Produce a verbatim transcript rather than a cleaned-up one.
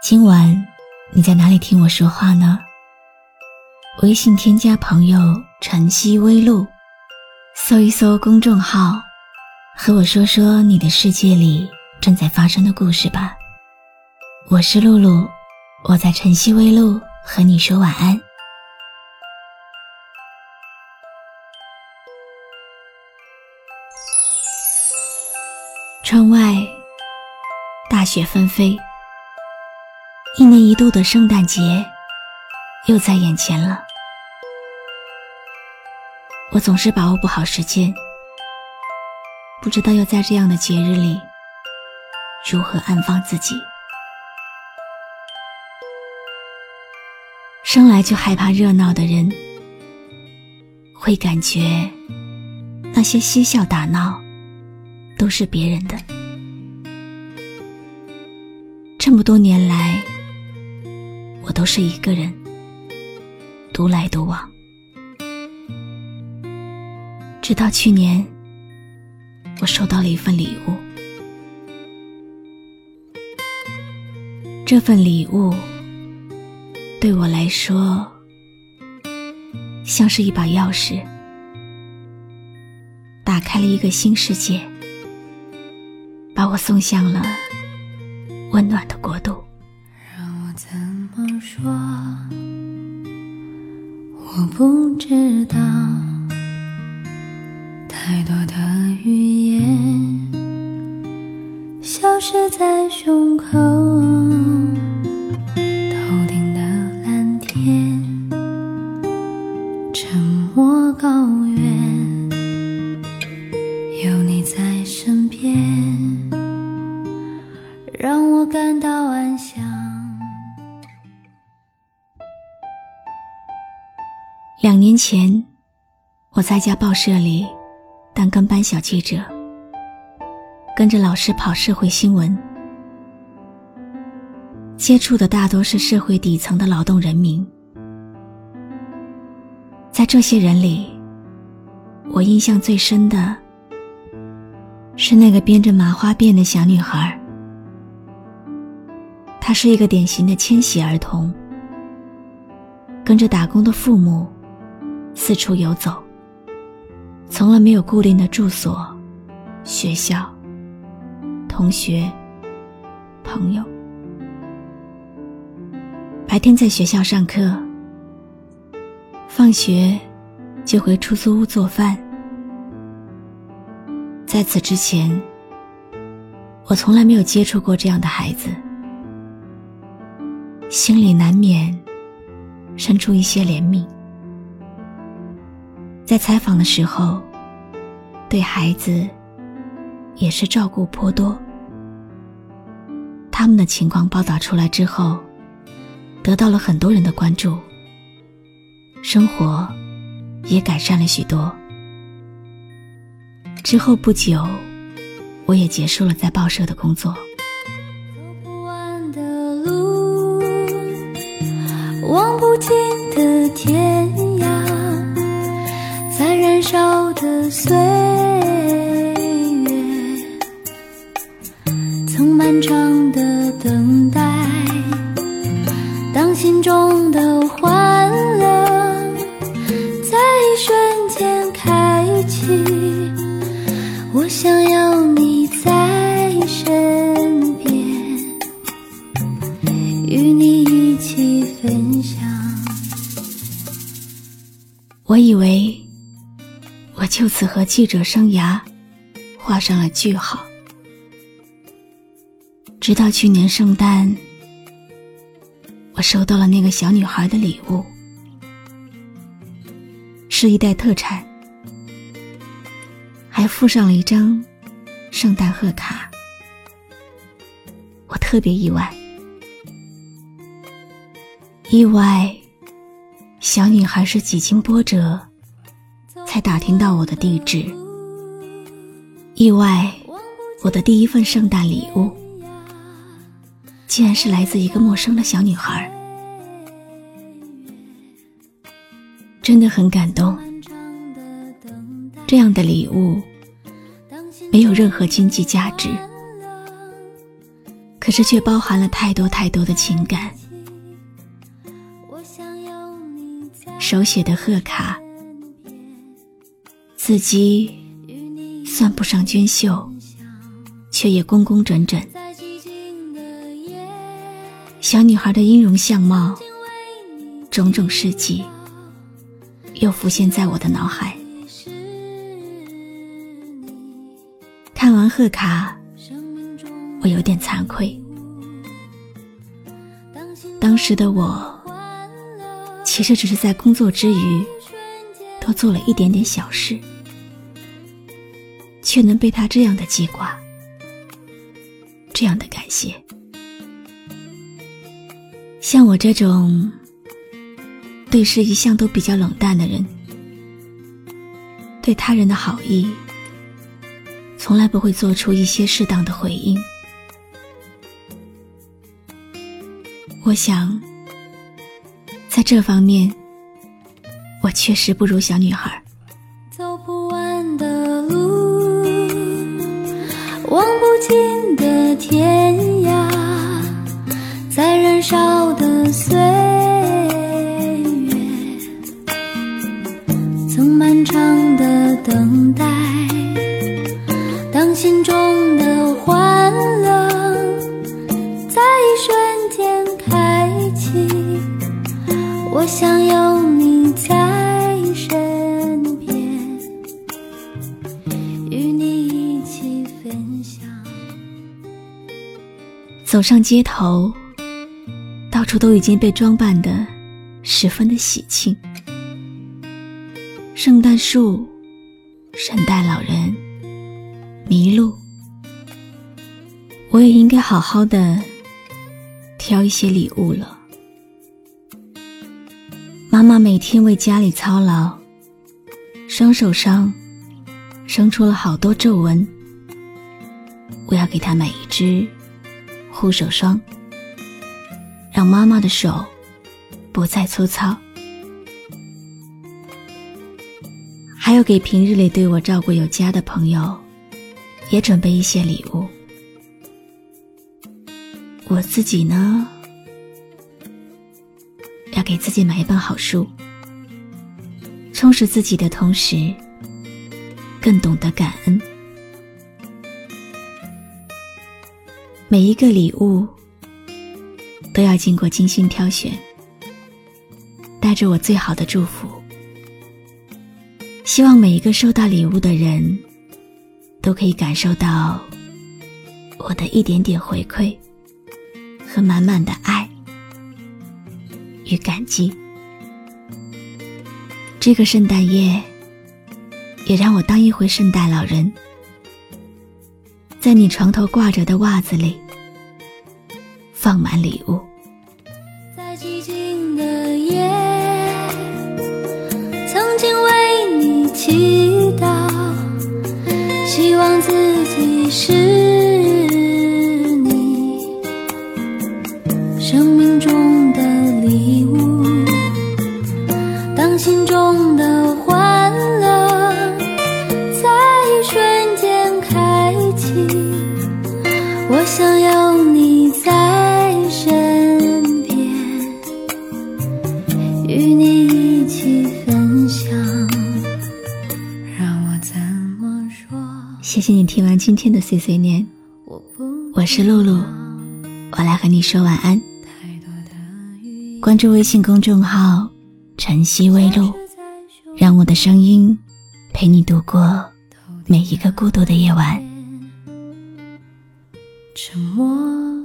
今晚你在哪里听我说话呢？微信添加朋友晨曦微露，搜一搜公众号，和我说说你的世界里正在发生的故事吧。我是露露，我在晨曦微露和你说晚安。窗外大雪纷飞，一年一度的圣诞节又在眼前了。我总是把握不好时间，不知道要在这样的节日里如何安放自己。生来就害怕热闹的人，会感觉那些嬉笑打闹都是别人的。这么多年来，我都是一个人独来独往，直到去年我收到了一份礼物。这份礼物对我来说像是一把钥匙，打开了一个新世界，把我送向了温暖的国度。让我怎么说，我不知道，太多的语言消失在胸口，头顶的蓝天，沉默高原，有你在身边，让我感到安详。两年前，我在家报社里当跟班小记者，跟着老师跑社会新闻，接触的大多是社会底层的劳动人民。在这些人里，我印象最深的是那个编着麻花辫的小女孩。她是一个典型的迁徙儿童，跟着打工的父母四处游走，从来没有固定的住所、学校、同学、朋友。白天在学校上课，放学就回出租屋做饭。在此之前，我从来没有接触过这样的孩子，心里难免生出一些怜悯。在采访的时候，对孩子也是照顾颇多。他们的情况报道出来之后，得到了很多人的关注，生活也改善了许多。之后不久，我也结束了在报社的工作。走不完的路，望不尽的天涯，在燃烧的岁月，曾漫长的等待，当心中的欢乐在一瞬间开启，我想要你在身边，与你一起分享。我以为我就此和记者生涯画上了句号，直到去年圣诞，我收到了那个小女孩的礼物，是一袋特产，还附上了一张圣诞贺卡。我特别意外，意外，小女孩是几经波折才打听到我的地址。意外，我的第一份圣诞礼物竟然是来自一个陌生的小女孩，真的很感动。这样的礼物没有任何经济价值，可是却包含了太多太多的情感。手写的贺卡，字迹算不上娟秀，却也工工整整。小女孩的音容相貌，种种事迹又浮现在我的脑海。看完贺卡，我有点惭愧，当时的我其实只是在工作之余多做了一点点小事，却能被他这样的记挂，这样的感谢。像我这种对事一向都比较冷淡的人，对他人的好意从来不会做出一些适当的回应。我想在这方面我确实不如小女孩。走不完的路，望不尽的天涯，在燃烧的岁月，曾漫长的等待，当心中的欢乐在一瞬间开启，我想有你在身边，与你一起分享。走上街头，到处都已经被装扮得十分的喜庆，圣诞树、圣诞老人、麋鹿。我也应该好好的挑一些礼物了。妈妈每天为家里操劳，双手上生出了好多皱纹，我要给她买一支护手霜，让妈妈的手不再粗糙。还有给平日里对我照顾有加的朋友也准备一些礼物。我自己呢，要给自己买一本好书，充实自己的同时更懂得感恩。每一个礼物都要经过精心挑选，带着我最好的祝福，希望每一个收到礼物的人都可以感受到我的一点点回馈和满满的爱与感激。这个圣诞夜也让我当一回圣诞老人，在你床头挂着的袜子里放满礼物。在寂静的夜，曾经为你祈祷，希望自己是你生命中礼物，当心中的欢乐在一瞬间开启，我想有你在身边，与你一起分享。让我怎么说？谢谢你听完今天的碎碎念，我是露露，我来和你说晚安。关注微信公众号晨曦微露，让我的声音陪你度过每一个孤独的夜晚。沉默